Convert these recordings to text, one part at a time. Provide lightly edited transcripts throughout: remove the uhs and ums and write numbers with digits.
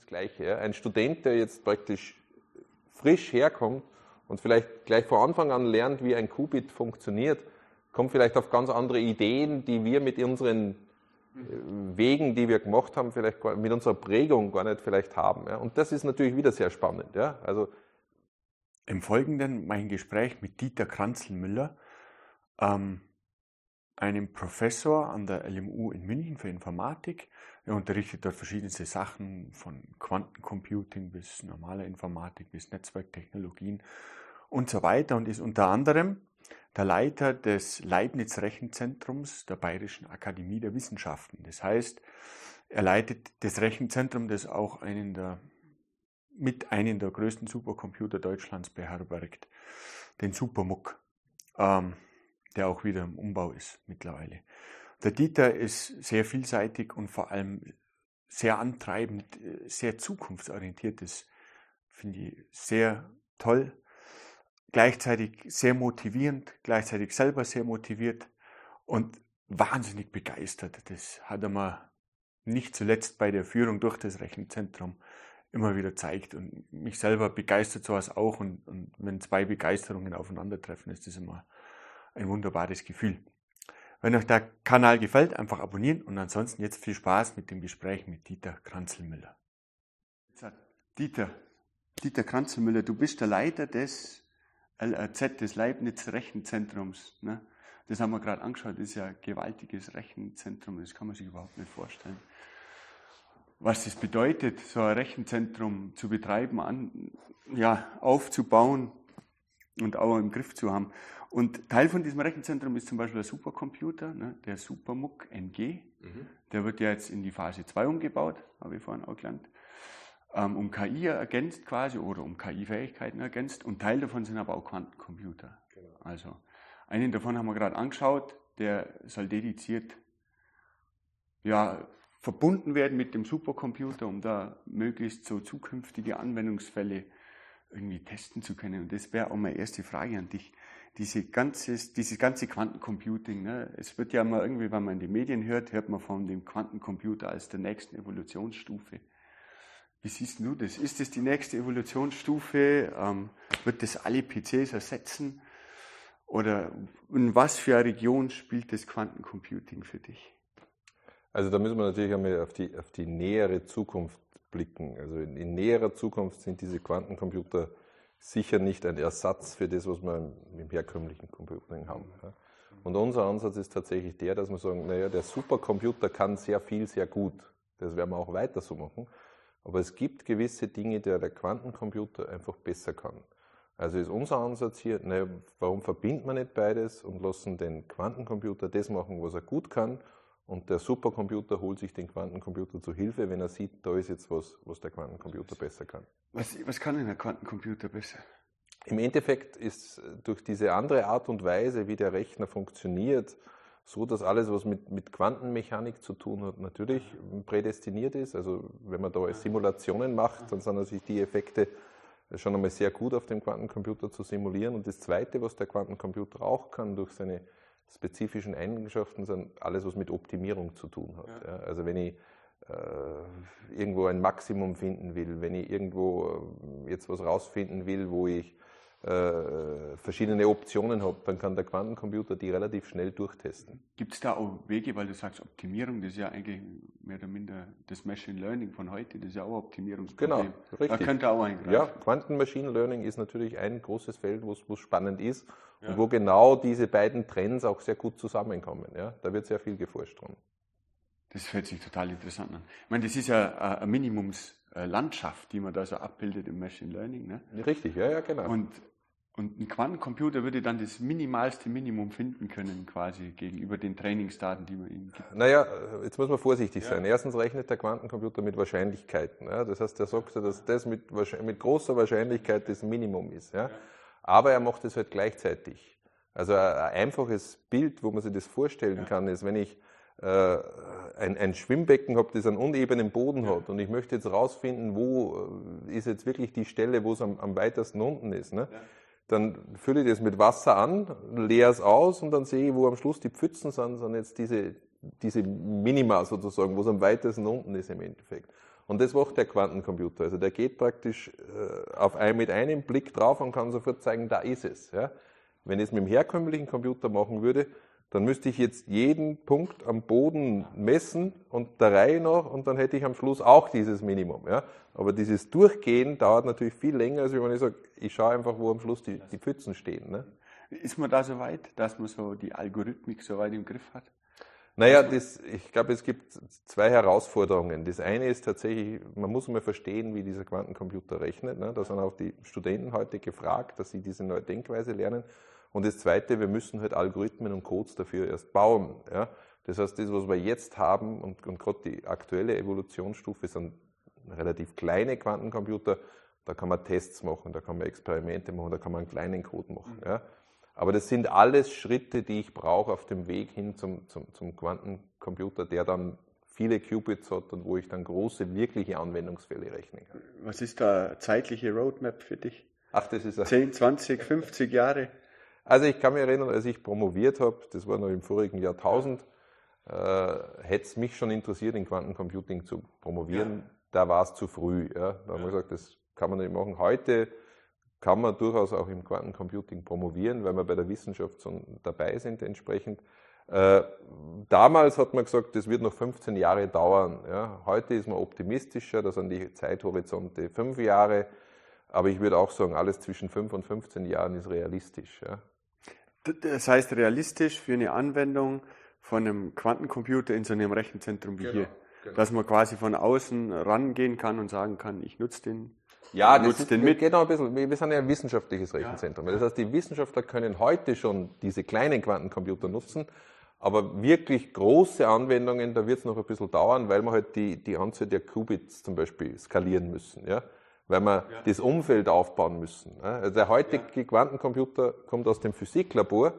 das Gleiche. Ja. Ein Student, der jetzt praktisch frisch herkommt und vielleicht gleich von Anfang an lernt, wie ein Qubit funktioniert, kommt vielleicht auf ganz andere Ideen, die wir mit unseren Wegen, die wir gemacht haben, vielleicht mit unserer Prägung gar nicht vielleicht haben. Ja. Und das ist natürlich wieder sehr spannend. Ja. Also im Folgenden mein Gespräch mit Dieter Kranzlmüller, einem Professor an der LMU in München für Informatik. Er unterrichtet dort verschiedenste Sachen, von Quantencomputing bis normaler Informatik, bis Netzwerktechnologien und so weiter, und ist unter anderem der Leiter des Leibniz-Rechenzentrums der Bayerischen Akademie der Wissenschaften. Das heißt, er leitet das Rechenzentrum, das auch einen der größten Supercomputer Deutschlands beherbergt, den SuperMUC, der auch wieder im Umbau ist mittlerweile. Der Dieter ist sehr vielseitig und vor allem sehr antreibend, sehr zukunftsorientiert. Das finde ich sehr toll. Gleichzeitig sehr motivierend, gleichzeitig selber sehr motiviert und wahnsinnig begeistert. Das hat er mir nicht zuletzt bei der Führung durch das Rechenzentrum immer wieder zeigt, und mich selber begeistert sowas auch, und wenn zwei Begeisterungen aufeinandertreffen, ist das immer ein wunderbares Gefühl. Wenn euch der Kanal gefällt, einfach abonnieren, und ansonsten jetzt viel Spaß mit dem Gespräch mit Dieter Kranzlmüller. Dieter Kranzlmüller, du bist der Leiter des LRZ, des Leibniz-Rechenzentrums. Ne? Das haben wir gerade angeschaut, das ist ja ein gewaltiges Rechenzentrum, das kann man sich überhaupt nicht vorstellen. Was es bedeutet, so ein Rechenzentrum zu betreiben, aufzubauen und auch im Griff zu haben. Und Teil von diesem Rechenzentrum ist zum Beispiel der Supercomputer, ne, der SuperMUC-NG. Mhm. Der wird ja jetzt in die Phase 2 umgebaut, habe ich vorhin auch gelernt, um KI ergänzt quasi, oder um KI-Fähigkeiten ergänzt. Und Teil davon sind aber auch Quantencomputer. Genau. Also einen davon haben wir gerade angeschaut, der soll dediziert, verbunden werden mit dem Supercomputer, um da möglichst so zukünftige Anwendungsfälle irgendwie testen zu können. Und das wäre auch meine erste Frage an dich. Dieses ganze Quantencomputing, ne? Es wird ja mal irgendwie, wenn man in den Medien hört, hört man von dem Quantencomputer als der nächsten Evolutionsstufe. Wie siehst du das? Ist das die nächste Evolutionsstufe? Wird das alle PCs ersetzen? Oder in was für eine Region spielt das Quantencomputing für dich? Also da müssen wir natürlich einmal auf die nähere Zukunft blicken. Also in näherer Zukunft sind diese Quantencomputer sicher nicht ein Ersatz für das, was wir im herkömmlichen Computing haben. Und unser Ansatz ist tatsächlich der, dass wir sagen, der Supercomputer kann sehr viel, sehr gut. Das werden wir auch weiter so machen. Aber es gibt gewisse Dinge, die der Quantencomputer einfach besser kann. Also ist unser Ansatz hier, warum verbinden wir nicht beides und lassen den Quantencomputer das machen, was er gut kann, und der Supercomputer holt sich den Quantencomputer zu Hilfe, wenn er sieht, da ist jetzt was der Quantencomputer besser kann. Was kann denn der Quantencomputer besser? Im Endeffekt ist durch diese andere Art und Weise, wie der Rechner funktioniert, so, dass alles, was mit Quantenmechanik zu tun hat, natürlich prädestiniert ist. Also wenn man da Simulationen macht, dann sind natürlich die Effekte schon einmal sehr gut auf dem Quantencomputer zu simulieren. Und das Zweite, was der Quantencomputer auch kann, durch seine spezifischen Eigenschaften, sind alles, was mit Optimierung zu tun hat. Ja. Ja, also wenn ich irgendwo ein Maximum finden will, wenn ich irgendwo jetzt was rausfinden will, wo ich verschiedene Optionen habe, dann kann der Quantencomputer die relativ schnell durchtesten. Gibt es da auch Wege, weil du sagst Optimierung, das ist ja eigentlich mehr oder minder das Machine Learning von heute, das ist ja auch Optimierungsproblem. Genau, richtig. Da könnte er auch eingreifen. Ja, Quanten-Machine Learning ist natürlich ein großes Feld, wo es spannend ist, ja, und wo genau diese beiden Trends auch sehr gut zusammenkommen. Ja? Da wird sehr viel geforscht dran. Das hört sich total interessant an. Ich meine, das ist ja ein Minimumslandschaft, die man da so abbildet im Machine Learning. Ne? Richtig, ja, genau. Und ein Quantencomputer würde dann das minimalste Minimum finden können, quasi gegenüber den Trainingsdaten, die man ihm gibt. Naja, jetzt muss man vorsichtig sein. Erstens rechnet der Quantencomputer mit Wahrscheinlichkeiten. Ja? Das heißt, er sagt, dass das mit großer Wahrscheinlichkeit das Minimum ist. Ja? Ja. Aber er macht es halt gleichzeitig. Also ein einfaches Bild, wo man sich das vorstellen kann, ist, wenn ich ein Schwimmbecken habe, das einen unebenen Boden hat, und ich möchte jetzt rausfinden, wo ist jetzt wirklich die Stelle, wo es am weitesten unten ist, ne? Ja. Dann fülle ich das mit Wasser an, leere es aus, und dann sehe ich, wo am Schluss die Pfützen sind jetzt diese Minima sozusagen, wo es am weitesten unten ist im Endeffekt. Und das macht der Quantencomputer. Also der geht praktisch mit einem Blick drauf und kann sofort zeigen, da ist es. Ja? Wenn ich es mit dem herkömmlichen Computer machen würde, dann müsste ich jetzt jeden Punkt am Boden messen und der Reihe nach und dann hätte ich am Schluss auch dieses Minimum. Ja? Aber dieses Durchgehen dauert natürlich viel länger, als wenn ich sage, ich schaue einfach, wo am Schluss die Pfützen stehen. Ne? Ist man da so weit, dass man so die Algorithmik so weit im Griff hat? Naja, ich glaube, es gibt zwei Herausforderungen. Das eine ist tatsächlich, man muss mal verstehen, wie dieser Quantencomputer rechnet. Ne? Da sind auch die Studenten heute gefragt, dass sie diese neue Denkweise lernen. Und das zweite, wir müssen halt Algorithmen und Codes dafür erst bauen. Ja? Das heißt, das, was wir jetzt haben und gerade die aktuelle Evolutionsstufe sind relativ kleine Quantencomputer, da kann man Tests machen, da kann man Experimente machen, da kann man einen kleinen Code machen. Ja? Aber das sind alles Schritte, die ich brauche auf dem Weg hin zum Quantencomputer, der dann viele Qubits hat und wo ich dann große, wirkliche Anwendungsfälle rechnen kann. Was ist da zeitliche Roadmap für dich? Ach, das ist 10, 20, 50 Jahre? Also ich kann mich erinnern, als ich promoviert habe, das war noch im vorigen Jahrtausend, hätte es mich schon interessiert, in Quantencomputing zu promovieren. Ja. Da war es zu früh. Ja? Da haben wir gesagt, das kann man nicht machen. Heute kann man durchaus auch im Quantencomputing promovieren, weil wir bei der Wissenschaft so dabei sind entsprechend. Damals hat man gesagt, das wird noch 15 Jahre dauern. Ja? Heute ist man optimistischer, da sind die Zeithorizonte 5 Jahre. Aber ich würde auch sagen, alles zwischen 5 und 15 Jahren ist realistisch. Ja? Das heißt realistisch für eine Anwendung von einem Quantencomputer in so einem Rechenzentrum wie hier. Genau. Dass man quasi von außen rangehen kann und sagen kann, ich nutze den. Ja, das ist, geht noch ein bisschen. Wir sind ja ein wissenschaftliches Rechenzentrum. Ja. Das heißt, die Wissenschaftler können heute schon diese kleinen Quantencomputer nutzen, aber wirklich große Anwendungen, da wird es noch ein bisschen dauern, weil wir halt die Anzahl der Qubits zum Beispiel skalieren müssen, ja? Weil wir das Umfeld aufbauen müssen. Ja? Also der heutige Quantencomputer kommt aus dem Physiklabor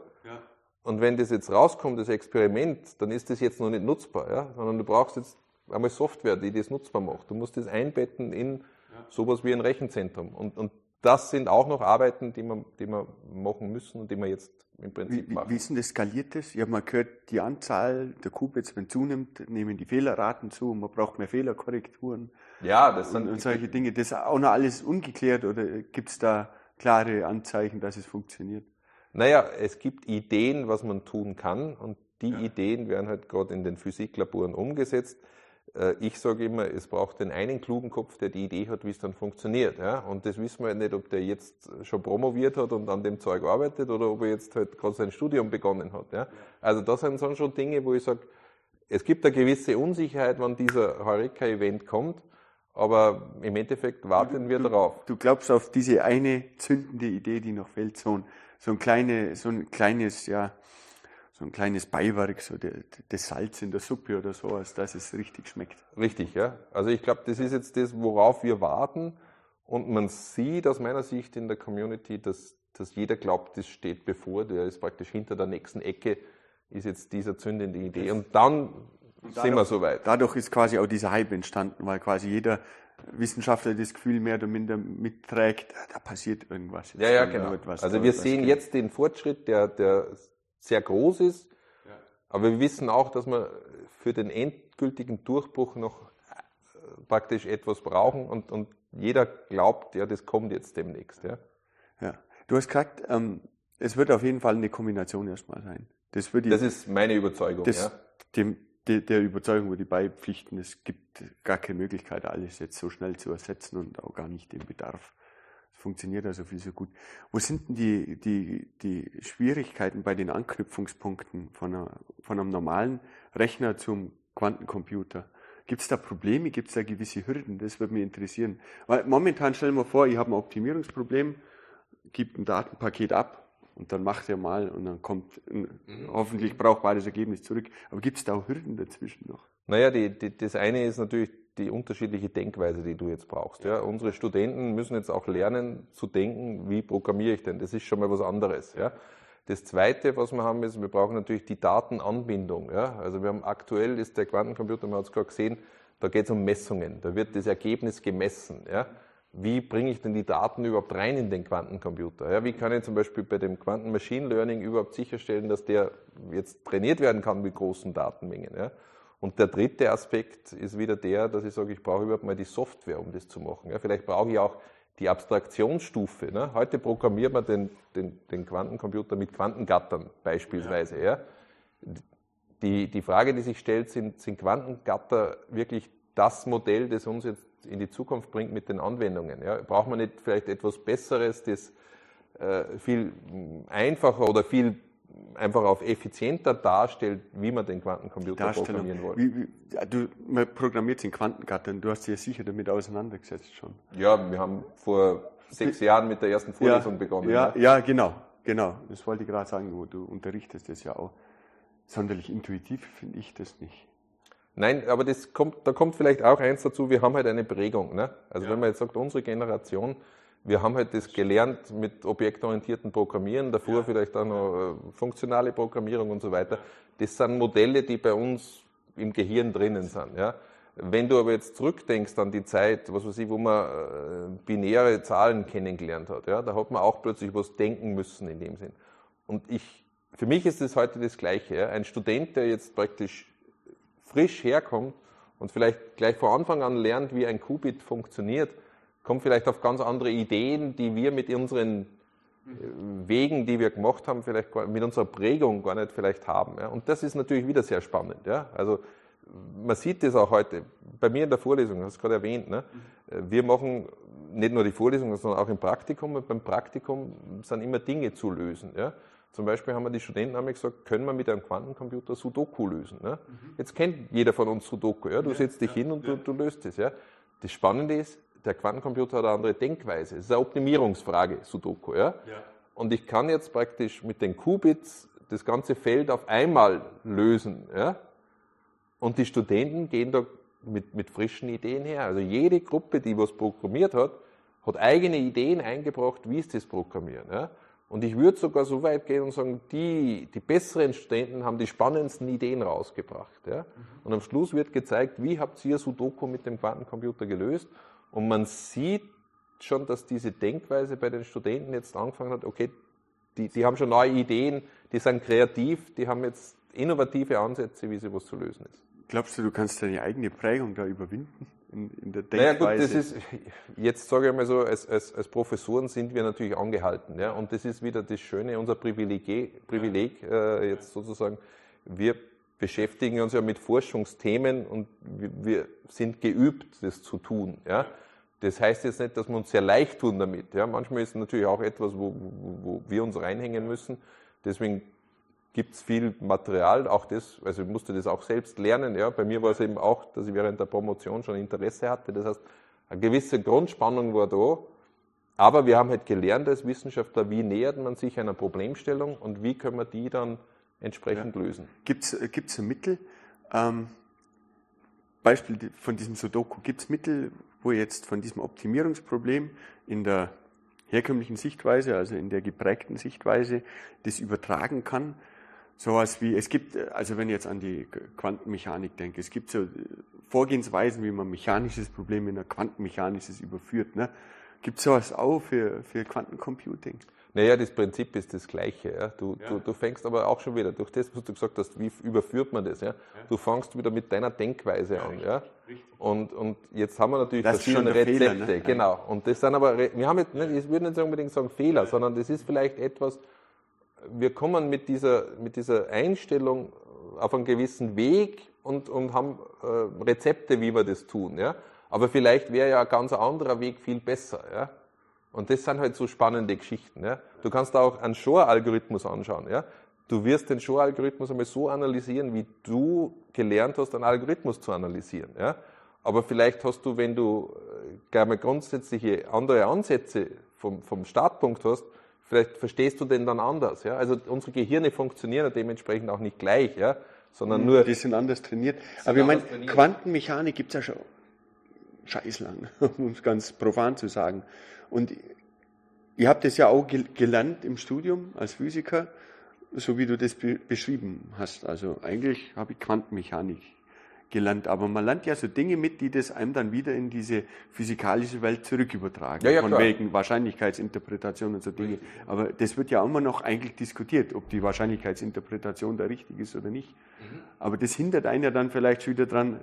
und wenn das jetzt rauskommt, das Experiment, dann ist das jetzt noch nicht nutzbar, ja? Sondern du brauchst jetzt einmal Software, die das nutzbar macht. Du musst das einbetten in sowas wie ein Rechenzentrum. Und das sind auch noch Arbeiten, die wir machen müssen und die wir jetzt im Prinzip machen. Wie ist denn das skaliert ist? Ja, man gehört, die Anzahl der Qubits, wenn zunimmt, nehmen die Fehlerraten zu und man braucht mehr Fehlerkorrekturen. Ja, das sind und solche Dinge. Das ist auch noch alles ungeklärt oder gibt es da klare Anzeichen, dass es funktioniert? Naja, es gibt Ideen, was man tun kann und die Ideen werden halt gerade in den Physiklaboren umgesetzt. Ich sage immer, es braucht den einen klugen Kopf, der die Idee hat, wie es dann funktioniert. Ja? Und das wissen wir nicht, ob der jetzt schon promoviert hat und an dem Zeug arbeitet oder ob er jetzt halt gerade sein Studium begonnen hat. Ja? Also das sind schon Dinge, wo ich sage, es gibt eine gewisse Unsicherheit, wann dieser Heureka-Event kommt, aber im Endeffekt warten wir darauf. Du glaubst auf diese eine zündende Idee, die noch fehlt, so ein kleines Beiwerk, so das Salz in der Suppe oder sowas, dass es richtig schmeckt. Richtig, ja. Also ich glaube, das ist jetzt das, worauf wir warten. Und man sieht aus meiner Sicht in der Community, dass jeder glaubt, das steht bevor. Der ist praktisch hinter der nächsten Ecke, ist jetzt dieser zündende Idee. Das und dann sind wir soweit. Dadurch ist quasi auch dieser Hype entstanden, weil quasi jeder Wissenschaftler das Gefühl mehr oder minder mitträgt, da passiert irgendwas. Jetzt genau. Etwas, also wir sehen jetzt den Fortschritt, der sehr groß ist, aber wir wissen auch, dass wir für den endgültigen Durchbruch noch praktisch etwas brauchen und jeder glaubt, ja, das kommt jetzt demnächst. Ja, ja. Du hast gesagt, es wird auf jeden Fall eine Kombination erstmal sein. Das ist meine Überzeugung. Der Überzeugung würde ich beipflichten, es gibt gar keine Möglichkeit, alles jetzt so schnell zu ersetzen und auch gar nicht den Bedarf. Funktioniert also viel so gut. Wo sind denn die Schwierigkeiten bei den Anknüpfungspunkten von einem normalen Rechner zum Quantencomputer? Gibt es da Probleme? Gibt es da gewisse Hürden? Das würde mich interessieren. Weil momentan stellen wir vor, ich habe ein Optimierungsproblem, gebe ein Datenpaket ab und dann macht er mal und dann kommt ein hoffentlich brauchbares Ergebnis zurück. Aber gibt es da auch Hürden dazwischen noch? Naja, das eine ist natürlich die unterschiedliche Denkweise, die du jetzt brauchst. Ja? Unsere Studenten müssen jetzt auch lernen zu denken, wie programmiere ich denn? Das ist schon mal was anderes. Ja? Das Zweite, was wir haben, ist, wir brauchen natürlich die Datenanbindung. Ja? Also wir haben aktuell, ist der Quantencomputer, man hat es gerade gesehen, da geht es um Messungen, da wird das Ergebnis gemessen. Ja? Wie bringe ich denn die Daten überhaupt rein in den Quantencomputer? Ja? Wie kann ich zum Beispiel bei dem Quanten-Machine-Learning überhaupt sicherstellen, dass der jetzt trainiert werden kann mit großen Datenmengen? Ja? Und der dritte Aspekt ist wieder der, dass ich sage, ich brauche überhaupt mal die Software, um das zu machen. Ja, vielleicht brauche ich auch die Abstraktionsstufe. Ne? Heute programmiert man den Quantencomputer mit Quantengattern beispielsweise. Ja. Ja? Die Frage, die sich stellt, sind Quantengatter wirklich das Modell, das uns jetzt in die Zukunft bringt mit den Anwendungen? Ja? Braucht man nicht vielleicht etwas Besseres, das viel einfacher oder viel einfach auf effizienter darstellt, wie man den Quantencomputer programmieren wollte. Man programmiert den Quantengattern, du hast dich ja sicher damit auseinandergesetzt schon. Ja, wir haben vor 6 Jahren mit der ersten Vorlesung begonnen. Ja, ja, genau. Das wollte ich gerade sagen, du unterrichtest das ja auch. Sonderlich intuitiv finde ich das nicht. Nein, aber da kommt vielleicht auch eins dazu, wir haben halt eine Prägung. Ne? Also wenn man jetzt sagt, unsere Generation, wir haben halt das gelernt mit objektorientierten Programmieren, davor vielleicht auch noch funktionale Programmierung und so weiter. Das sind Modelle, die bei uns im Gehirn drinnen sind. Ja? Wenn du aber jetzt zurückdenkst an die Zeit, was weiß ich, wo man binäre Zahlen kennengelernt hat, ja? Da hat man auch plötzlich was denken müssen in dem Sinn. Und für mich ist das heute das Gleiche. Ja? Ein Student, der jetzt praktisch frisch herkommt und vielleicht gleich von Anfang an lernt, wie ein Qubit funktioniert, kommt vielleicht auf ganz andere Ideen, die wir mit unseren Wegen, die wir gemacht haben, vielleicht mit unserer Prägung gar nicht vielleicht haben. Ja? Und das ist natürlich wieder sehr spannend. Ja? Also man sieht das auch heute. Bei mir in der Vorlesung, du hast es gerade erwähnt, ne? Wir machen nicht nur die Vorlesung, sondern auch im Praktikum. Und beim Praktikum sind immer Dinge zu lösen. Ja? Zum Beispiel haben wir die Studenten einmal gesagt, können wir mit einem Quantencomputer Sudoku lösen? Ne? Jetzt kennt jeder von uns Sudoku. Ja? Du setzt dich hin und du löst es. Ja? Das Spannende ist, der Quantencomputer hat eine andere Denkweise. Es ist eine Optimierungsfrage, Sudoku. Ja? Ja. Und ich kann jetzt praktisch mit den Qubits das ganze Feld auf einmal lösen. Ja? Und die Studenten gehen da mit frischen Ideen her. Also jede Gruppe, die was programmiert hat, hat eigene Ideen eingebracht, wie es das programmieren. Ja? Und ich würde sogar so weit gehen und sagen, die besseren Studenten haben die spannendsten Ideen rausgebracht. Ja? Und am Schluss wird gezeigt, wie habt ihr Sudoku mit dem Quantencomputer gelöst? Und man sieht schon, dass diese Denkweise bei den Studenten jetzt angefangen hat, okay, die haben schon neue Ideen, die sind kreativ, die haben jetzt innovative Ansätze, wie sie was zu lösen ist. Glaubst du, du kannst deine eigene Prägung da überwinden in der Denkweise? Naja gut, das ist, jetzt sage ich mal so, als Professoren sind wir natürlich angehalten. Ja? Und das ist wieder das Schöne, unser Privileg jetzt sozusagen, wir beschäftigen uns ja mit Forschungsthemen und wir sind geübt, das zu tun. Ja? Das heißt jetzt nicht, dass wir uns sehr leicht tun damit. Ja? Manchmal ist es natürlich auch etwas, wo wir uns reinhängen müssen. Deswegen gibt es viel Material, auch das, also ich musste das auch selbst lernen. Ja? Bei mir war es eben auch, dass ich während der Promotion schon Interesse hatte. Das heißt, eine gewisse Grundspannung war da. Aber wir haben halt gelernt als Wissenschaftler, wie nähert man sich einer Problemstellung und wie können wir die dann entsprechend lösen. Gibt's ein Mittel? Beispiel von diesem Sudoku. Gibt es Mittel, wo jetzt von diesem Optimierungsproblem in der herkömmlichen Sichtweise, also in der geprägten Sichtweise, das übertragen kann? Sowas wie, es gibt, also wenn ich jetzt an die Quantenmechanik denke, es gibt so Vorgehensweisen, wie man ein mechanisches Problem in ein quantenmechanisches überführt. Ne? Gibt es sowas auch für Quantencomputing? Naja, das Prinzip ist das Gleiche. Ja. Du fängst aber auch schon wieder, durch das, was du gesagt hast, wie überführt man das? Ja? Ja. Du fängst wieder mit deiner Denkweise an. Richtig, ja? Richtig. Und jetzt haben wir natürlich verschiedene Rezepte. Fehler, ne? Genau. Und das sind aber, wir haben jetzt, ich würde nicht unbedingt sagen Fehler, sondern das ist vielleicht etwas, wir kommen mit dieser Einstellung auf einen gewissen Weg und haben Rezepte, wie wir das tun. Ja? Aber vielleicht wäre ja ein ganz anderer Weg viel besser. Ja? Und das sind halt so spannende Geschichten. Ja? Du kannst auch einen Shor-Algorithmus anschauen. Ja? Du wirst den Shor-Algorithmus einmal so analysieren, wie du gelernt hast, einen Algorithmus zu analysieren. Ja? Aber vielleicht hast du, wenn du gar mal grundsätzliche andere Ansätze vom Startpunkt hast, vielleicht verstehst du den dann anders. Ja? Also unsere Gehirne funktionieren dementsprechend auch nicht gleich, ja? Sondern nur... Die sind anders trainiert. Aber ich meine, Quantenmechanik gibt es ja schon scheißlang, um es ganz profan zu sagen. Und ihr habt das ja auch gelernt im Studium als Physiker, so wie du das beschrieben hast. Also eigentlich habe ich Quantenmechanik gelernt, aber man lernt ja so Dinge mit, die das einem dann wieder in diese physikalische Welt zurückübertragen, ja, ja, von wegen Wahrscheinlichkeitsinterpretation und so Dinge. Aber das wird ja immer noch eigentlich diskutiert, ob die Wahrscheinlichkeitsinterpretation da richtig ist oder nicht. Aber das hindert einen ja dann vielleicht wieder dran,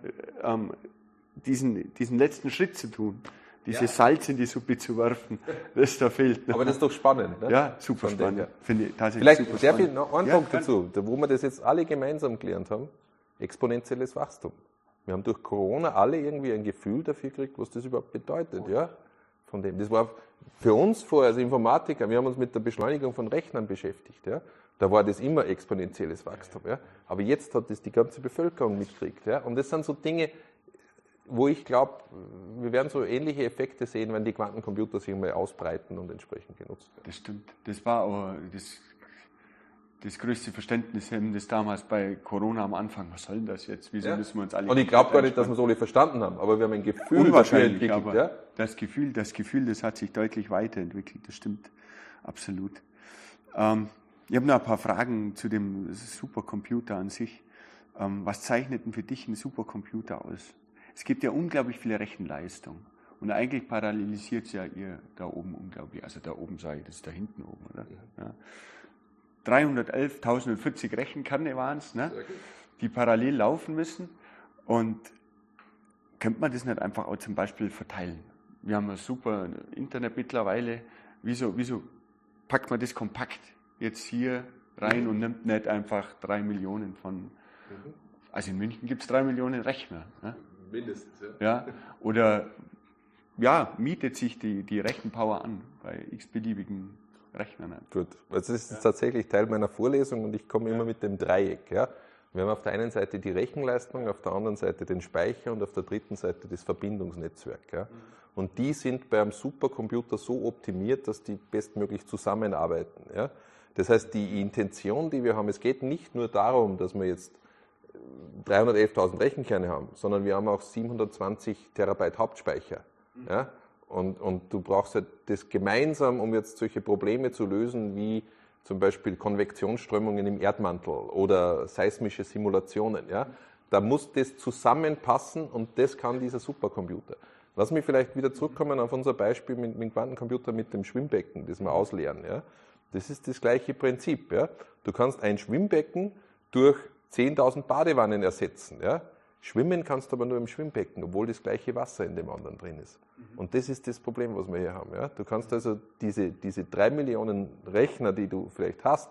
diesen letzten Schritt zu tun, dieses Salz in die Suppe zu werfen, das da fehlt. Aber das ist doch spannend, ne? Ja, super spannend. Ja. Finde ich tatsächlich vielleicht super sehr spannend. Viel noch ein Punkt dazu, wo wir das jetzt alle gemeinsam gelernt haben. Exponentielles Wachstum. Wir haben durch Corona alle irgendwie ein Gefühl dafür gekriegt, was das überhaupt bedeutet. Ja? Von dem. Das war für uns vorher als Informatiker, wir haben uns mit der Beschleunigung von Rechnern beschäftigt. Ja? Da war das immer exponentielles Wachstum. Ja? Aber jetzt hat das die ganze Bevölkerung mitgekriegt. Ja? Und das sind so Dinge, wo ich glaube, wir werden so ähnliche Effekte sehen, wenn die Quantencomputer sich mal ausbreiten und entsprechend genutzt werden. Das stimmt. Das war aber... Das größte Verständnis haben das damals bei Corona am Anfang. Was soll denn das jetzt? Wieso müssen wir uns alle... Und ich glaube gar nicht, dass wir es alle verstanden haben, aber wir haben ein Gefühl unwahrscheinlich, aber ja? Das Gefühl, das hat sich deutlich weiterentwickelt. Das stimmt absolut. Ich habe noch ein paar Fragen zu dem Supercomputer an sich. Was zeichnet denn für dich ein Supercomputer aus? Es gibt ja unglaublich viele Rechenleistung. Und eigentlich parallelisiert es ja ihr da oben unglaublich. Also da oben sage ich, das ist da hinten oben, oder? Ja. 311.040 Rechenkerne waren es, ne? Die parallel laufen müssen. Und könnte man das nicht einfach auch zum Beispiel verteilen? Wir haben ein super Internet mittlerweile. Wieso packt man das kompakt jetzt hier rein und nimmt nicht einfach 3 Millionen von... Also in München gibt es 3 Millionen Rechner. Ne? Mindestens, ja. Oder mietet sich die Rechenpower an bei x-beliebigen Rechnen. Gut, also das ist tatsächlich Teil meiner Vorlesung und ich komme immer mit dem Dreieck. Ja? Wir haben auf der einen Seite die Rechenleistung, auf der anderen Seite den Speicher und auf der dritten Seite das Verbindungsnetzwerk. Ja? Und die sind beim Supercomputer so optimiert, dass die bestmöglich zusammenarbeiten. Ja? Das heißt, die Intention, die wir haben, es geht nicht nur darum, dass wir jetzt 311.000 Rechenkerne haben, sondern wir haben auch 720 Terabyte Hauptspeicher. Ja? Und du brauchst halt das gemeinsam, um jetzt solche Probleme zu lösen, wie zum Beispiel Konvektionsströmungen im Erdmantel oder seismische Simulationen. Ja? Da muss das zusammenpassen und das kann dieser Supercomputer. Lass mich vielleicht wieder zurückkommen auf unser Beispiel mit dem Quantencomputer mit dem Schwimmbecken, das wir ausleeren. Ja? Das ist das gleiche Prinzip. Ja? Du kannst ein Schwimmbecken durch 10.000 Badewannen ersetzen. Ja? Schwimmen kannst du aber nur im Schwimmbecken, obwohl das gleiche Wasser in dem anderen drin ist. Und das ist das Problem, was wir hier haben. Ja? Du kannst also diese 3 Millionen Rechner, die du vielleicht hast,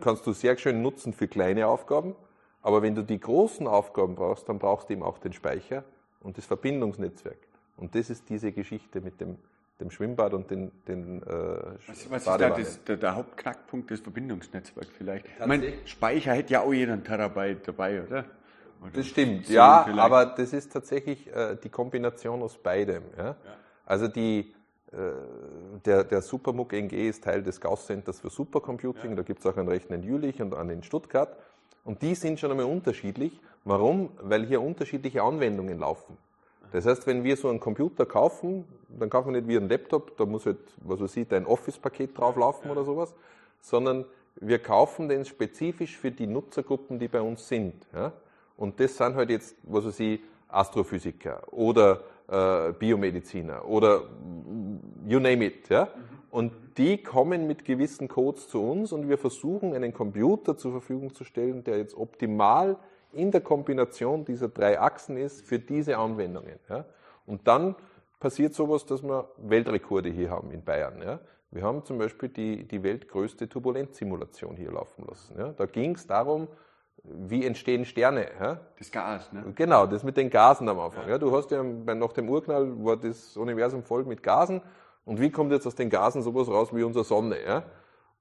kannst du sehr schön nutzen für kleine Aufgaben, aber wenn du die großen Aufgaben brauchst, dann brauchst du eben auch den Speicher und das Verbindungsnetzwerk. Und das ist diese Geschichte mit dem Schwimmbad und den was ist der Hauptknackpunkt, des Verbindungsnetzwerks vielleicht? Ich meine, Speicher hätte ja auch jeder einen Terabyte dabei, oder? Das stimmt, aber das ist tatsächlich die Kombination aus beidem. Ja? Ja. Also der SuperMUC-NG ist Teil des Gauss-Centers für Supercomputing, da gibt es auch einen Rechner in Jülich und einen in Stuttgart. Und die sind schon einmal unterschiedlich. Warum? Weil hier unterschiedliche Anwendungen laufen. Das heißt, wenn wir so einen Computer kaufen, dann kaufen wir nicht wie einen Laptop, da muss halt, was man sieht, ein Office-Paket drauflaufen oder sowas, sondern wir kaufen den spezifisch für die Nutzergruppen, die bei uns sind. Ja? Und das sind halt jetzt, was weiß ich, Astrophysiker oder Biomediziner oder you name it. Ja? Und die kommen mit gewissen Codes zu uns und wir versuchen, einen Computer zur Verfügung zu stellen, der jetzt optimal in der Kombination dieser 3 Achsen ist für diese Anwendungen. Ja? Und dann passiert sowas, dass wir Weltrekorde hier haben in Bayern. Ja? Wir haben zum Beispiel die weltgrößte Turbulenzsimulation hier laufen lassen. Ja? Da ging es darum, wie entstehen Sterne? Ja? Das Gas, ne? Genau, das mit den Gasen am Anfang. Ja. Du hast ja nach dem Urknall war das Universum voll mit Gasen. Und wie kommt jetzt aus den Gasen sowas raus wie unsere Sonne? Ja?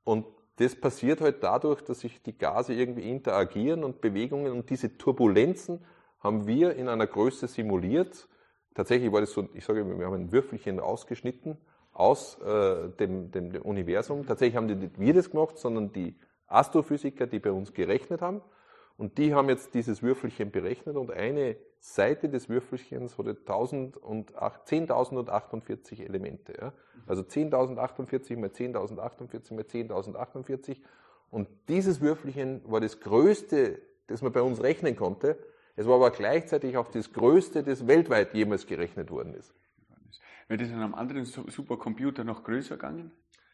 Und das passiert halt dadurch, dass sich die Gase irgendwie interagieren und Bewegungen. Und diese Turbulenzen haben wir in einer Größe simuliert. Tatsächlich war das so, ich sage immer, wir haben ein Würfelchen rausgeschnitten aus dem Universum. Tatsächlich haben nicht wir das gemacht, sondern die Astrophysiker, die bei uns gerechnet haben. Und die haben jetzt dieses Würfelchen berechnet und eine Seite des Würfelchens hatte 10.048 Elemente. Ja? Also 10.048 mal 10.048 mal 10.048. Und dieses Würfelchen war das größte, das man bei uns rechnen konnte, Es war aber gleichzeitig auch das größte, das weltweit jemals gerechnet worden ist. Wäre das an einem anderen Supercomputer noch größer gegangen?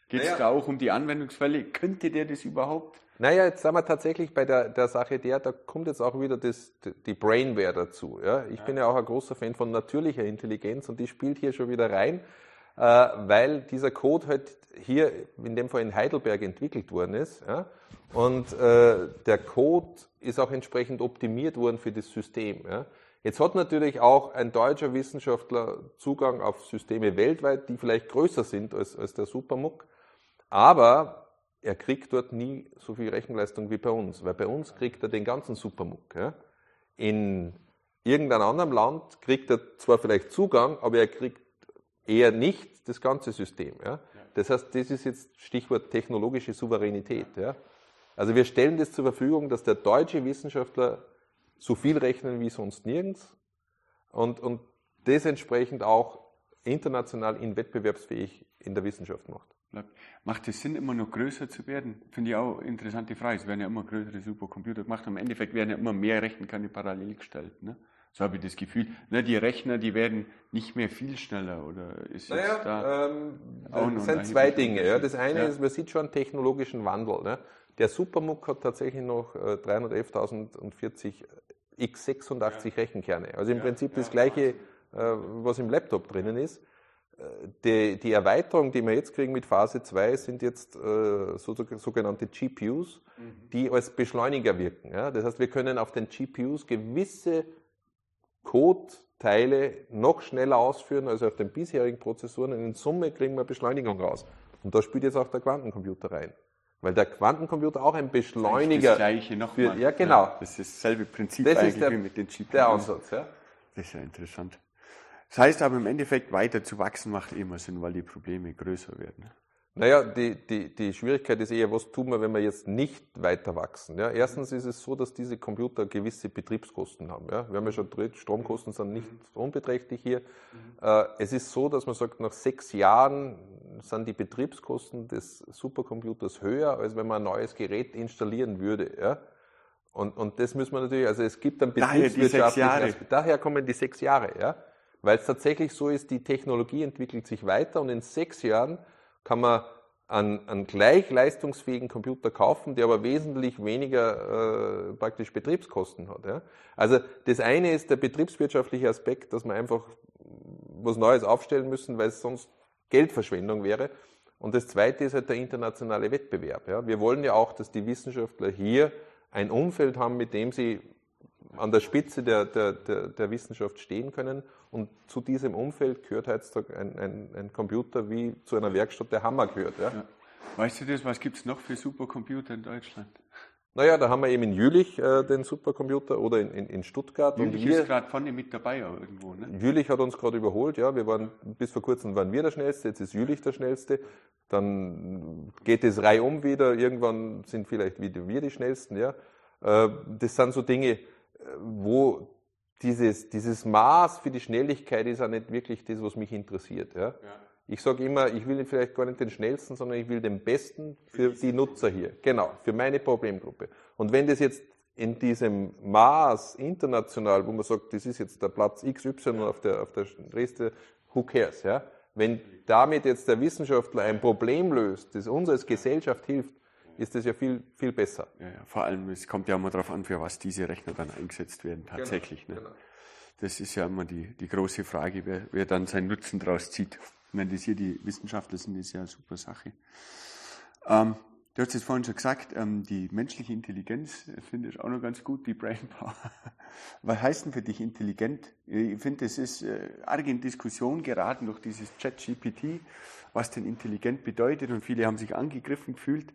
Geht es da auch um die Anwendungsfälle? Könnte der das überhaupt? Naja, jetzt sind wir tatsächlich bei der Sache da kommt jetzt auch wieder die Brainware dazu. Ja? Ich bin ja auch ein großer Fan von natürlicher Intelligenz und die spielt hier schon wieder rein, weil dieser Code halt hier in dem Fall in Heidelberg entwickelt worden ist. Ja? Und der Code ist auch entsprechend optimiert worden für das System. Ja? Jetzt hat natürlich auch ein deutscher Wissenschaftler Zugang auf Systeme weltweit, die vielleicht größer sind als der SuperMUC, aber er kriegt dort nie so viel Rechenleistung wie bei uns, weil bei uns kriegt er den ganzen SuperMUC. Ja? In irgendeinem anderen Land kriegt er zwar vielleicht Zugang, aber er kriegt eher nicht das ganze System. Ja? Das heißt, das ist jetzt Stichwort technologische Souveränität. Ja? Also wir stellen das zur Verfügung, dass der deutsche Wissenschaftler so viel rechnen wie sonst nirgends und dementsprechend auch international in wettbewerbsfähig in der Wissenschaft macht. Macht es Sinn, immer noch größer zu werden? Finde ich auch eine interessante Frage. Es werden ja immer größere Supercomputer gemacht. Im Endeffekt werden ja immer mehr Rechenkerne parallel gestellt. Ne? So habe ich das Gefühl. Ne, die Rechner, die werden nicht mehr viel schneller. Oder ist jetzt da das sind zwei Dinge. Ja. Das eine ist, man sieht schon einen technologischen Wandel. Ne? Der SuperMUC hat tatsächlich noch 311.040 x86 Rechenkerne. Also im Prinzip das Gleiche, was im Laptop drinnen ist. Die Erweiterung, die wir jetzt kriegen mit Phase 2, sind jetzt sogenannte GPUs, die als Beschleuniger wirken. Ja? Das heißt, wir können auf den GPUs gewisse Codeteile noch schneller ausführen als auf den bisherigen Prozessoren. Und in Summe kriegen wir Beschleunigung raus. Und da spielt jetzt auch der Quantencomputer rein. Weil der Quantencomputer auch ein Beschleuniger... Das Gleiche nochmal. Ja, genau. Ja, das ist dasselbe Prinzip das eigentlich wie mit den GPUs. Der Ansatz, ja. Das ist ja interessant. Das heißt aber im Endeffekt, weiter zu wachsen macht immer Sinn, weil die Probleme größer werden. Naja, die Schwierigkeit ist eher, was tun wir, wenn wir jetzt nicht weiter wachsen. Ja, erstens ist es so, dass diese Computer gewisse Betriebskosten haben. Ja, wir haben ja schon geredet, Stromkosten sind nicht unbeträchtlich hier. Es ist so, dass man sagt, nach 6 Jahren sind die Betriebskosten des Supercomputers höher, als wenn man ein neues Gerät installieren würde. Ja. Und das müssen wir natürlich, also es gibt dann betriebswirtschaftlichen... Daher kommen die 6 Jahre. Ja. Weil es tatsächlich so ist, die Technologie entwickelt sich weiter und in 6 Jahren kann man einen gleich leistungsfähigen Computer kaufen, der aber wesentlich weniger praktisch Betriebskosten hat. Ja? Also das eine ist der betriebswirtschaftliche Aspekt, dass wir einfach was Neues aufstellen müssen, weil es sonst Geldverschwendung wäre. Und das zweite ist halt der internationale Wettbewerb. Ja? Wir wollen ja auch, dass die Wissenschaftler hier ein Umfeld haben, mit dem sie an der Spitze der Wissenschaft stehen können. Und zu diesem Umfeld gehört heutzutage ein Computer wie zu einer Werkstatt der Hammer gehört. Ja? Ja. Weißt du das, was gibt es noch für Supercomputer in Deutschland? Naja, da haben wir eben in Jülich den Supercomputer oder in Stuttgart. Jülich ist gerade vorne mit dabei auch irgendwo, ne? Jülich hat uns gerade überholt, ja. Wir waren, bis vor kurzem waren wir der Schnellste, jetzt ist Jülich der Schnellste. Dann geht es reihum wieder, irgendwann sind vielleicht wieder wir die Schnellsten, ja. Das sind so Dinge, wo dieses Maß für die Schnelligkeit ist auch nicht wirklich das, was mich interessiert. Ja? Ja. Ich sage immer, ich will vielleicht gar nicht den Schnellsten, sondern ich will den Besten für die Nutzer hier. Genau, für meine Problemgruppe. Und wenn das jetzt in diesem Maß international, wo man sagt, das ist jetzt der Platz XY auf der Liste, who cares? Ja? Wenn damit jetzt der Wissenschaftler ein Problem löst, das uns als Gesellschaft hilft, ist das ja viel, viel besser. Ja, vor allem, es kommt ja immer darauf an, für was diese Rechner dann eingesetzt werden, tatsächlich. Genau, ne? Genau. Das ist ja immer die große Frage, wer dann seinen Nutzen daraus zieht. Wenn das hier die Wissenschaftler sind, ist ja eine super Sache. Du hast es vorhin schon gesagt, die menschliche Intelligenz finde ich auch noch ganz gut, die Brain Power. Was heißt denn für dich intelligent? Ich finde, es ist arg in Diskussion geraten durch dieses ChatGPT, was denn intelligent bedeutet, und viele haben sich angegriffen gefühlt.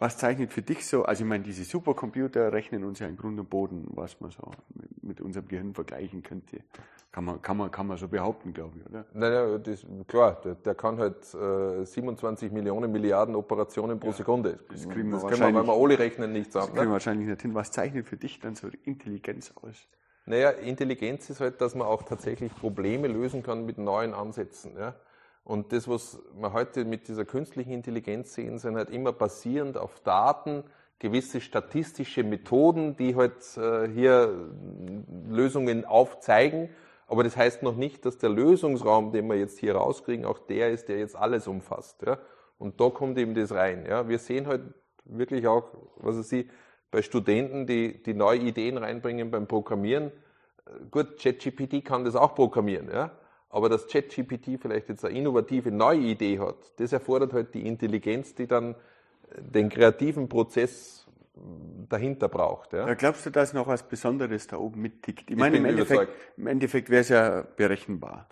Was zeichnet für dich so, also ich meine, diese Supercomputer rechnen uns ja in Grund und Boden, was man so mit unserem Gehirn vergleichen könnte. Kann man so behaupten, glaube ich, oder? Naja, klar, der kann halt 27 Millionen Milliarden Operationen pro Sekunde. Das kriegen wir wahrscheinlich, wenn wir alle rechnen, nicht zusammen. Das kriegen wir wahrscheinlich nicht hin. Was zeichnet für dich dann so Intelligenz aus? Naja, Intelligenz ist halt, dass man auch tatsächlich Probleme lösen kann mit neuen Ansätzen, ja. Und das, was wir heute mit dieser künstlichen Intelligenz sehen, sind halt immer basierend auf Daten, gewisse statistische Methoden, die halt hier Lösungen aufzeigen. Aber das heißt noch nicht, dass der Lösungsraum, den wir jetzt hier rauskriegen, auch der ist, der jetzt alles umfasst. Ja? Und da kommt eben das rein. Ja? Wir sehen halt wirklich auch, was ich sehe, bei Studenten, die neue Ideen reinbringen beim Programmieren. Gut, ChatGPT kann das auch programmieren, ja? Aber dass ChatGPT vielleicht jetzt eine innovative neue Idee hat, das erfordert halt die Intelligenz, die dann den kreativen Prozess dahinter braucht. Ja? Glaubst du, dass noch was Besonderes da oben mittickt? Ich meine, im Endeffekt wäre es ja berechenbar.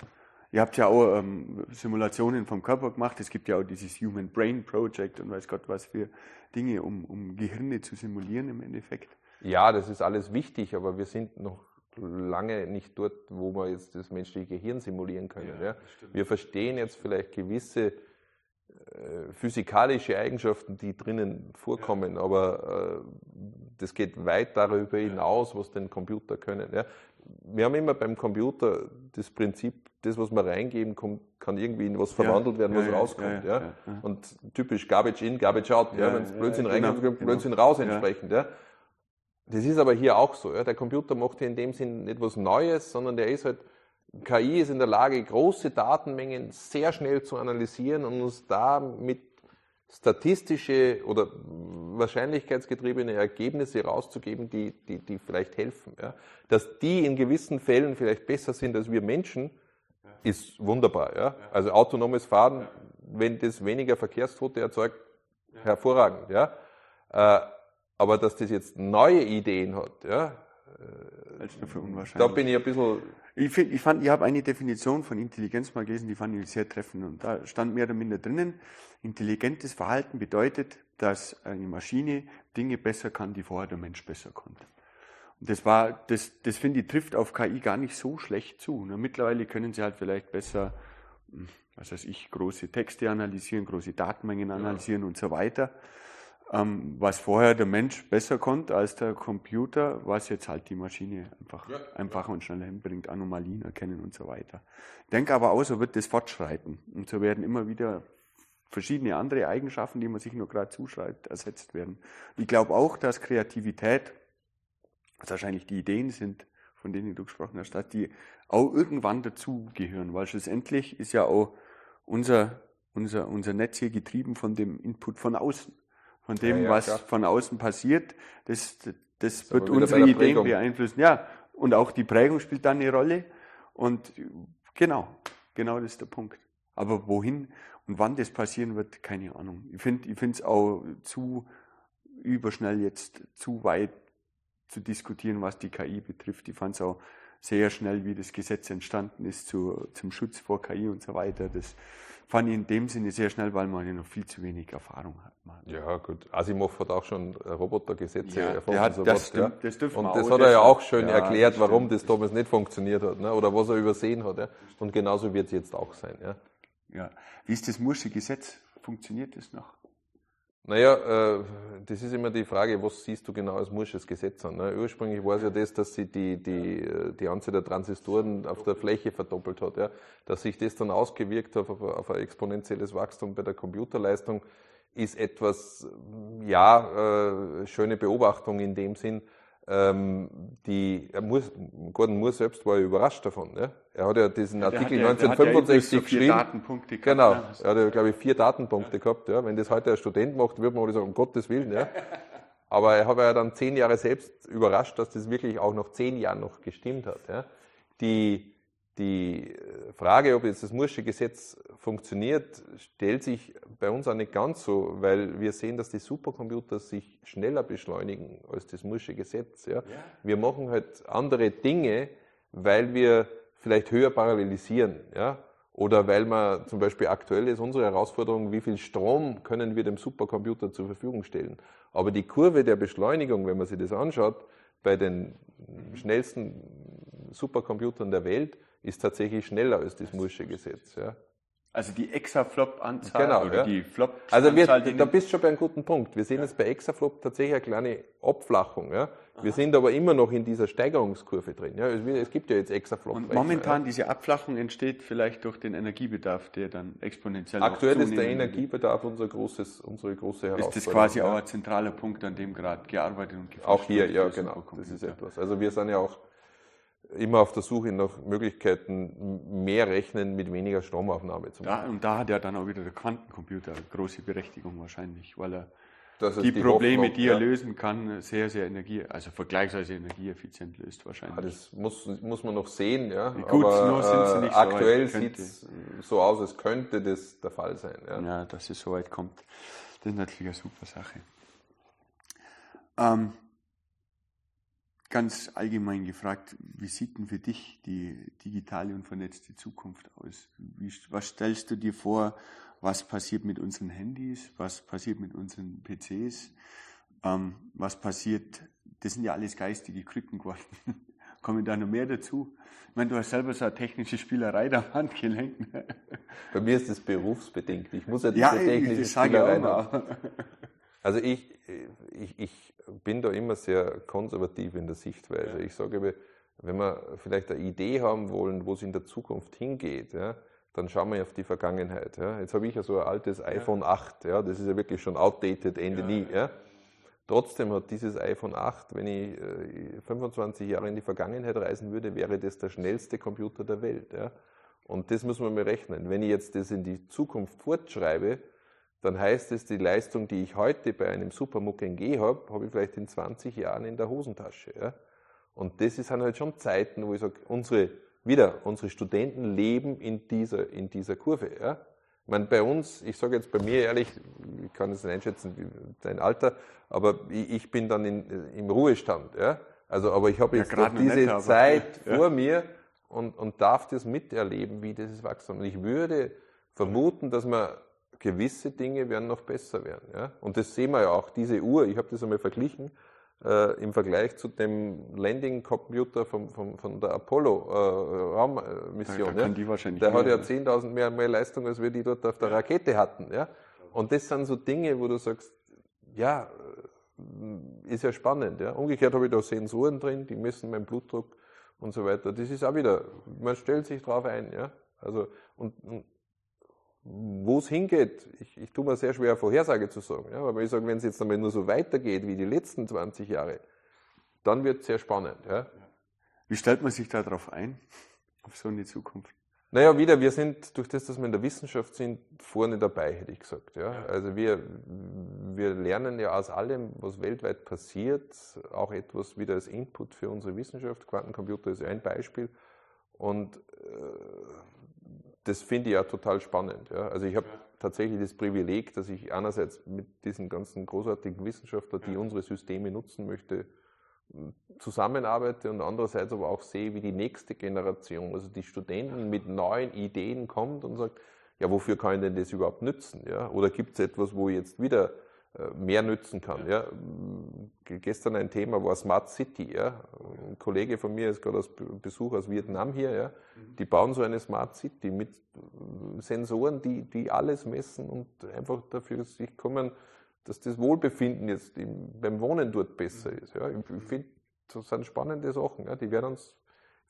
Ihr habt ja auch Simulationen vom Körper gemacht. Es gibt ja auch dieses Human Brain Project und weiß Gott was für Dinge, um Gehirne zu simulieren im Endeffekt. Ja, das ist alles wichtig, aber wir sind noch lange nicht dort, wo wir jetzt das menschliche Gehirn simulieren können. Ja, ja. Wir verstehen jetzt vielleicht gewisse physikalische Eigenschaften, die drinnen vorkommen, ja, aber das geht weit darüber hinaus, was den Computer können. Ja. Wir haben immer beim Computer das Prinzip, das, was wir reingeben, kann irgendwie in was verwandelt werden, was rauskommt. Ja, ja, ja. Ja. Und typisch Garbage in, Garbage out. Ja, ja, wenn es Blödsinn reinkommt, kommt Blödsinn raus entsprechend. Ja. Ja. Das ist aber hier auch so. Ja. Der Computer macht ja in dem Sinn nicht was Neues, sondern der ist halt, KI ist in der Lage, große Datenmengen sehr schnell zu analysieren und uns da mit statistische oder wahrscheinlichkeitsgetriebene Ergebnisse rauszugeben, die vielleicht helfen. Ja. Dass die in gewissen Fällen vielleicht besser sind als wir Menschen, ist wunderbar. Ja. Also autonomes Fahren, wenn das weniger Verkehrstote erzeugt, hervorragend. Ja. Aber dass das jetzt neue Ideen hat, ja, für unwahrscheinlich. Da bin ich ein bisschen... Ich habe eine Definition von Intelligenz mal gelesen, die fand ich sehr treffend. Und da stand mehr oder minder drinnen, intelligentes Verhalten bedeutet, dass eine Maschine Dinge besser kann, die vorher der Mensch besser konnte. Und das finde ich, trifft auf KI gar nicht so schlecht zu. Ne? Mittlerweile können sie halt vielleicht besser, was weiß ich, große Texte analysieren, große Datenmengen analysieren und so weiter. Was vorher der Mensch besser konnte als der Computer, was jetzt halt die Maschine einfacher und schneller hinbringt, Anomalien erkennen und so weiter. Ich denke aber auch, so wird das fortschreiten. Und so werden immer wieder verschiedene andere Eigenschaften, die man sich nur gerade zuschreibt, ersetzt werden. Ich glaube auch, dass Kreativität, was wahrscheinlich die Ideen sind, von denen du gesprochen hast, dass die auch irgendwann dazugehören, weil schlussendlich ist ja auch unser Netz hier getrieben von dem Input von außen. Von dem, was von außen passiert, das wird unsere Ideen beeinflussen. Ja, und auch die Prägung spielt da eine Rolle. Und genau das ist der Punkt. Aber wohin und wann das passieren wird, keine Ahnung. Ich finde es auch zu überschnell jetzt, zu weit zu diskutieren, was die KI betrifft. Ich fand es auch sehr schnell, wie das Gesetz entstanden ist zum Schutz vor KI und so weiter. Das fand ich in dem Sinne sehr schnell, weil man ja noch viel zu wenig Erfahrung hat. Ja, gut. Asimov hat auch schon Robotergesetze erfunden. Das dürfen wir auch. Und das hat er ja auch schön erklärt, warum das damals nicht funktioniert hat, ne? Oder was er übersehen hat. Ja? Und genauso wird es jetzt auch sein. Ja? Ja. Wie ist das Moore'sche Gesetz? Funktioniert das noch? Naja, das ist immer die Frage, was siehst du genau als Moore'sches Gesetz an? Ne? Ursprünglich war es ja das, dass sie die Anzahl der Transistoren auf der Fläche verdoppelt hat. Ja? Dass sich das dann ausgewirkt hat auf ein exponentielles Wachstum bei der Computerleistung, ist etwas, schöne Beobachtung in dem Sinn. Gordon Moore selbst war ja überrascht davon. Ja? Er hat ja diesen Artikel 1965 geschrieben. Er hat ja 4 Datenpunkte gehabt. Genau, er hat ja, glaube ich, 4 Datenpunkte gehabt. Ja? Wenn das heute ein Student macht, würde man sagen, um Gottes Willen. Ja? Aber er hat ja dann 10 Jahre selbst überrascht, dass das wirklich auch nach 10 Jahren noch gestimmt hat. Ja? Die Frage, ob jetzt das Moore'sche Gesetz funktioniert, stellt sich bei uns auch nicht ganz so, weil wir sehen, dass die Supercomputer sich schneller beschleunigen als das Moore'sche Gesetz. Ja? Ja. Wir machen halt andere Dinge, weil wir vielleicht höher parallelisieren. Ja? Oder weil man zum Beispiel aktuell ist unsere Herausforderung, wie viel Strom können wir dem Supercomputer zur Verfügung stellen. Aber die Kurve der Beschleunigung, wenn man sich das anschaut, bei den schnellsten Supercomputern der Welt, ist tatsächlich schneller als das Moore'sche Gesetz. Ja. Also die Exa-Flop-Anzahl, genau, oder ja, die Flop-Anzahl. Also da bist du schon bei einem guten Punkt. Wir sehen jetzt bei Exa-Flop tatsächlich eine kleine Abflachung. Ja? Wir sind aber immer noch in dieser Steigerungskurve drin. Ja? Es gibt ja jetzt Exa-Flop. Und momentan diese Abflachung entsteht vielleicht durch den Energiebedarf, der dann exponentiell aktuell ist der Energiebedarf unsere große Herausforderung. Ist das quasi auch ein zentraler Punkt, an dem gerade gearbeitet und geforscht wird? Auch hier, ja genau. Das ist etwas. Also wir sind ja auch immer auf der Suche nach Möglichkeiten, mehr rechnen mit weniger Stromaufnahme zu machen. Und da hat ja dann auch wieder der Quantencomputer eine große Berechtigung wahrscheinlich, weil er die Probleme, Hoffnung, die er lösen kann, sehr, sehr vergleichsweise energieeffizient löst wahrscheinlich. Das muss man noch sehen, ja. Gut, aber sind sie nicht aktuell so sieht es so aus, als könnte das der Fall sein. Ja, dass es so weit kommt, das ist natürlich eine super Sache. Ganz allgemein gefragt, wie sieht denn für dich die digitale und vernetzte Zukunft aus? Was stellst du dir vor, was passiert mit unseren Handys, was passiert mit unseren PCs, was passiert, das sind ja alles geistige Krücken geworden. Kommen da noch mehr dazu? Ich meine, du hast selber so eine technische Spielerei da am Handgelenk. Bei mir ist das berufsbedingt, ich muss ja diese technische Spielerei machen. Also ich bin da immer sehr konservativ in der Sichtweise. Ja. Ich sage, wenn wir vielleicht eine Idee haben wollen, wo es in der Zukunft hingeht, ja, dann schauen wir auf die Vergangenheit. Ja. Jetzt habe ich ja so ein altes iPhone 8, ja, das ist ja wirklich schon outdated, nie. Ja. Trotzdem hat dieses iPhone 8, wenn ich 25 Jahre in die Vergangenheit reisen würde, wäre das der schnellste Computer der Welt. Ja. Und das müssen wir mal rechnen. Wenn ich jetzt das in die Zukunft fortschreibe, dann heißt es, die Leistung, die ich heute bei einem SuperMUC-NG habe, habe ich vielleicht in 20 Jahren in der Hosentasche. Ja? Und das sind halt schon Zeiten, wo ich sage, unsere Studenten leben in dieser Kurve. Ja? Ich meine, bei uns, ich sage jetzt bei mir ehrlich, ich kann es nicht einschätzen, dein Alter, aber ich bin dann im Ruhestand. Ja? Also, aber ich habe jetzt diese Zeit vor mir und darf das miterleben, wie dieses Wachstum. Und ich würde vermuten, dass man gewisse Dinge werden noch besser werden. Ja? Und das sehen wir ja auch, diese Uhr, ich habe das einmal verglichen, im Vergleich zu dem Landing-Computer von der Apollo-Raummission. Der hat ja 10.000 mehr Leistung, als wir die dort auf der Rakete hatten. Ja? Und das sind so Dinge, wo du sagst, ja, ist ja spannend. Ja? Umgekehrt habe ich da Sensoren drin, die messen meinen Blutdruck und so weiter. Das ist auch wieder, man stellt sich drauf ein. Ja? Also, und wo es hingeht, ich tue mir sehr schwer, Vorhersage zu sagen. Ja? Aber ich sage, wenn es jetzt einmal nur so weitergeht wie die letzten 20 Jahre, dann wird es sehr spannend. Ja? Wie stellt man sich da drauf ein, auf so eine Zukunft? Naja, wir sind, durch das, dass wir in der Wissenschaft sind, vorne dabei, hätte ich gesagt. Ja? Also wir lernen ja aus allem, was weltweit passiert, auch etwas wieder als Input für unsere Wissenschaft. Quantencomputer ist ein Beispiel. Und das finde ich ja total spannend. Ja. Also ich habe tatsächlich das Privileg, dass ich einerseits mit diesen ganzen großartigen Wissenschaftlern, die unsere Systeme nutzen möchte, zusammenarbeite und andererseits aber auch sehe, wie die nächste Generation, also die Studenten mit neuen Ideen kommt und sagt, ja, wofür kann ich denn das überhaupt nützen? Ja? Oder gibt es etwas, wo ich jetzt wieder mehr nützen kann? Ja? Gestern ein Thema war Smart City. Ja? Ein Kollege von mir ist gerade aus Besuch aus Vietnam hier. Ja? Die bauen so eine Smart City mit Sensoren, die alles messen und einfach dafür sich kommen, dass das Wohlbefinden jetzt beim Wohnen dort besser ist. Ja? Ich finde, das sind spannende Sachen. Ja? Die werden uns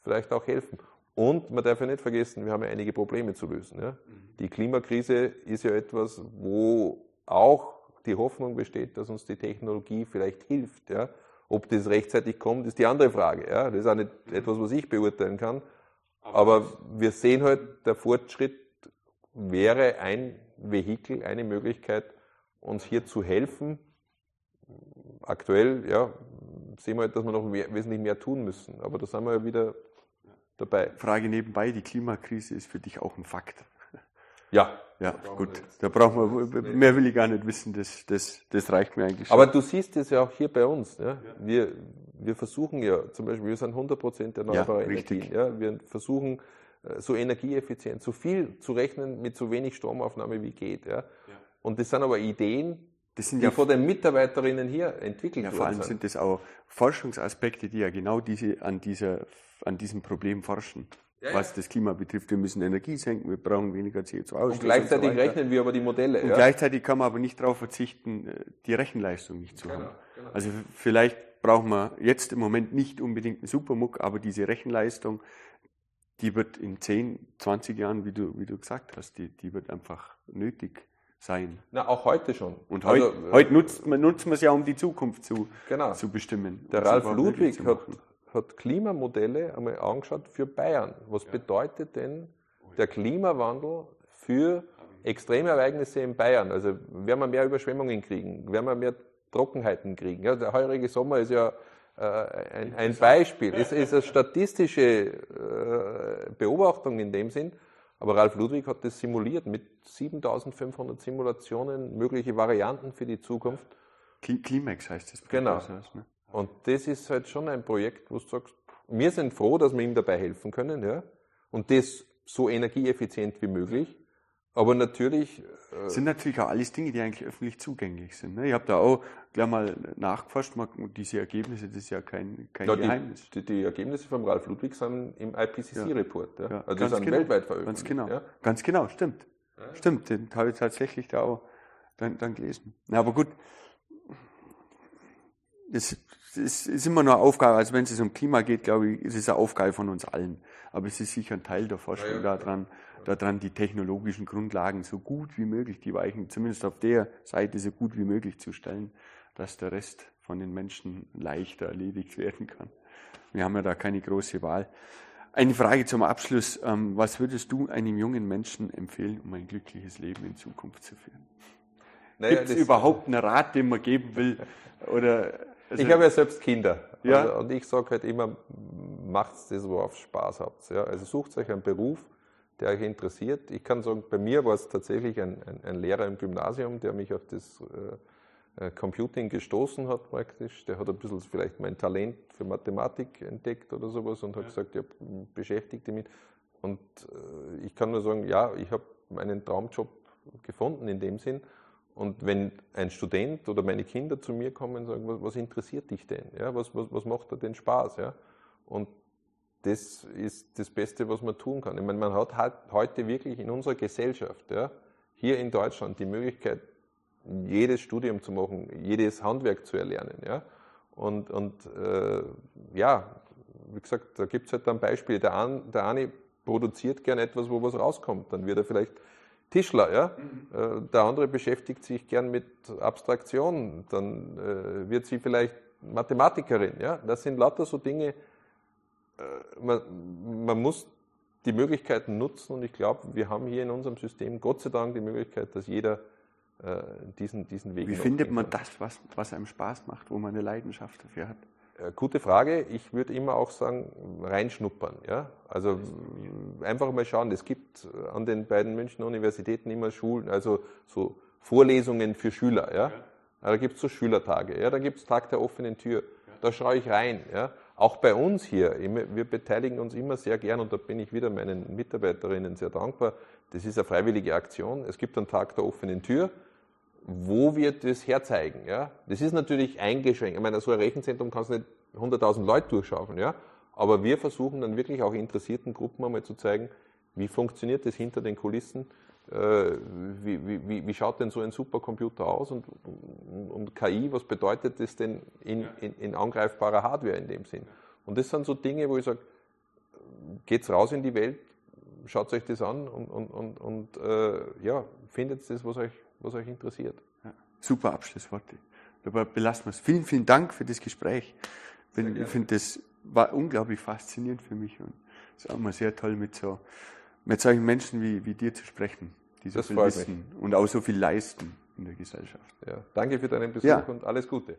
vielleicht auch helfen. Und man darf ja nicht vergessen, wir haben ja einige Probleme zu lösen. Ja? Die Klimakrise ist ja etwas, wo auch die Hoffnung besteht, dass uns die Technologie vielleicht hilft. Ja? Ob das rechtzeitig kommt, ist die andere Frage. Ja? Das ist auch nicht etwas, was ich beurteilen kann. Aber wir sehen halt, der Fortschritt wäre ein Vehikel, eine Möglichkeit, uns hier zu helfen. Aktuell sehen wir halt, dass wir noch wesentlich mehr tun müssen. Aber da sind wir ja wieder dabei. Frage nebenbei, die Klimakrise ist für dich auch ein Fakt. Ja, gut. Da brauchen wir, mehr will ich gar nicht wissen, das reicht mir eigentlich schon. Aber du siehst es ja auch hier bei uns. Ne? Ja. Wir versuchen ja, zum Beispiel, wir sind 100% erneuerbare Energien. Ja? Wir versuchen, so energieeffizient, so viel zu rechnen mit so wenig Stromaufnahme wie geht. Ja? Ja. Und das sind aber Ideen, die von den Mitarbeiterinnen hier entwickelt worden sind. Vor allem sind das auch Forschungsaspekte, die ja genau an diesem Problem forschen. ja, was das Klima betrifft. Wir müssen Energie senken, wir brauchen weniger CO2-Ausstoß. Und gleichzeitig und so rechnen wir aber die Modelle. Und gleichzeitig kann man aber nicht darauf verzichten, die Rechenleistung nicht zu haben. Genau. Also vielleicht brauchen wir jetzt im Moment nicht unbedingt einen SuperMUC, aber diese Rechenleistung, die wird in 10, 20 Jahren, wie du gesagt hast, die wird einfach nötig sein. Na, auch heute schon. Und also, heute nutzt man es ja, um die Zukunft zu bestimmen. Der Ralf Ludwig hat Klimamodelle einmal angeschaut für Bayern. Was bedeutet denn der Klimawandel für Extremereignisse in Bayern? Also werden wir mehr Überschwemmungen kriegen? Werden wir mehr Trockenheiten kriegen? Ja, der heurige Sommer ist ja ein Beispiel. Es ist eine statistische Beobachtung in dem Sinn. Aber Ralf Ludwig hat das simuliert mit 7500 Simulationen, mögliche Varianten für die Zukunft. Climax heißt das. Genau. Und das ist halt schon ein Projekt, wo du sagst, wir sind froh, dass wir ihm dabei helfen können, ja. Und das so energieeffizient wie möglich. Aber natürlich... Das sind natürlich auch alles Dinge, die eigentlich öffentlich zugänglich sind. Ne? Ich habe da auch gleich mal nachgeforscht, und diese Ergebnisse, das ist ja kein Geheimnis. Die Ergebnisse von Ralf Ludwig sind im IPCC-Report. Ja. Ja. Also die sind weltweit veröffentlicht. Ganz genau, ja? Ganz genau, stimmt. Ja. Stimmt, den habe ich tatsächlich da auch dann gelesen. Na, aber gut, das ist immer nur eine Aufgabe. Also wenn es um Klima geht, glaube ich, ist es eine Aufgabe von uns allen. Aber es ist sicher ein Teil der Forschung daran, die technologischen Grundlagen so gut wie möglich, die Weichen zumindest auf der Seite so gut wie möglich zu stellen, dass der Rest von den Menschen leichter erledigt werden kann. Wir haben ja da keine große Wahl. Eine Frage zum Abschluss. Was würdest du einem jungen Menschen empfehlen, um ein glückliches Leben in Zukunft zu führen? Naja, gibt es überhaupt einen Rat, den man geben will? Oder, also ich habe ja selbst Kinder. Ja? Und ich sage halt immer, macht's das, worauf Spaß habt. Ja? Also sucht euch einen Beruf, der euch interessiert. Ich kann sagen, bei mir war es tatsächlich ein Lehrer im Gymnasium, der mich auf das Computing gestoßen hat praktisch. Der hat ein bisschen vielleicht mein Talent für Mathematik entdeckt oder sowas und hat gesagt, ja, beschäftigt mich. Und ich kann nur sagen, ja, ich habe meinen Traumjob gefunden in dem Sinn. Und wenn ein Student oder meine Kinder zu mir kommen und sagen, was interessiert dich denn? Ja, was macht dir denn Spaß? Ja? Und das ist das Beste, was man tun kann. Ich meine, man hat halt heute wirklich in unserer Gesellschaft, ja, hier in Deutschland, die Möglichkeit, jedes Studium zu machen, jedes Handwerk zu erlernen. Ja. Und wie gesagt, da gibt es halt dann Beispiele. Der eine produziert gern etwas, wo was rauskommt. Dann wird er vielleicht Tischler. Ja. Der andere beschäftigt sich gern mit Abstraktion. Dann wird sie vielleicht Mathematikerin. Ja. Das sind lauter so Dinge. Man muss die Möglichkeiten nutzen, und ich glaube, wir haben hier in unserem System Gott sei Dank die Möglichkeit, dass jeder diesen Weg geht. Wie findet man das, was einem Spaß macht, wo man eine Leidenschaft dafür hat? Gute Frage. Ich würde immer auch sagen, reinschnuppern. Ja? Also einfach mal schauen. Es gibt an den beiden Münchner Universitäten immer Schulen, also so Vorlesungen für Schüler. Ja? Da gibt es so Schülertage. Ja? Da gibt es Tag der offenen Tür. Da schaue ich rein. Ja? Auch bei uns hier, wir beteiligen uns immer sehr gern, und da bin ich wieder meinen Mitarbeiterinnen sehr dankbar. Das ist eine freiwillige Aktion. Es gibt einen Tag der offenen Tür, wo wir das herzeigen. Ja? Das ist natürlich eingeschränkt. Ich meine, so ein Rechenzentrum kannst du nicht 100.000 Leute durchschaffen. Ja? Aber wir versuchen dann wirklich auch interessierten Gruppen einmal zu zeigen, wie funktioniert das hinter den Kulissen, wie schaut denn so ein Supercomputer aus, und KI, was bedeutet das denn in angreifbarer Hardware in dem Sinn? Und das sind so Dinge, wo ich sage, geht's raus in die Welt, schaut euch das an und findet das, was euch interessiert. Ja, super Abschlussworte. Dabei belassen wir es. Vielen, vielen Dank für das Gespräch. Ich finde, das war unglaublich faszinierend für mich, und es ist auch mal sehr toll, mit solchen Menschen wie dir zu sprechen, die so viel wissen und auch so viel leisten in der Gesellschaft. Ja, danke für deinen Besuch und alles Gute.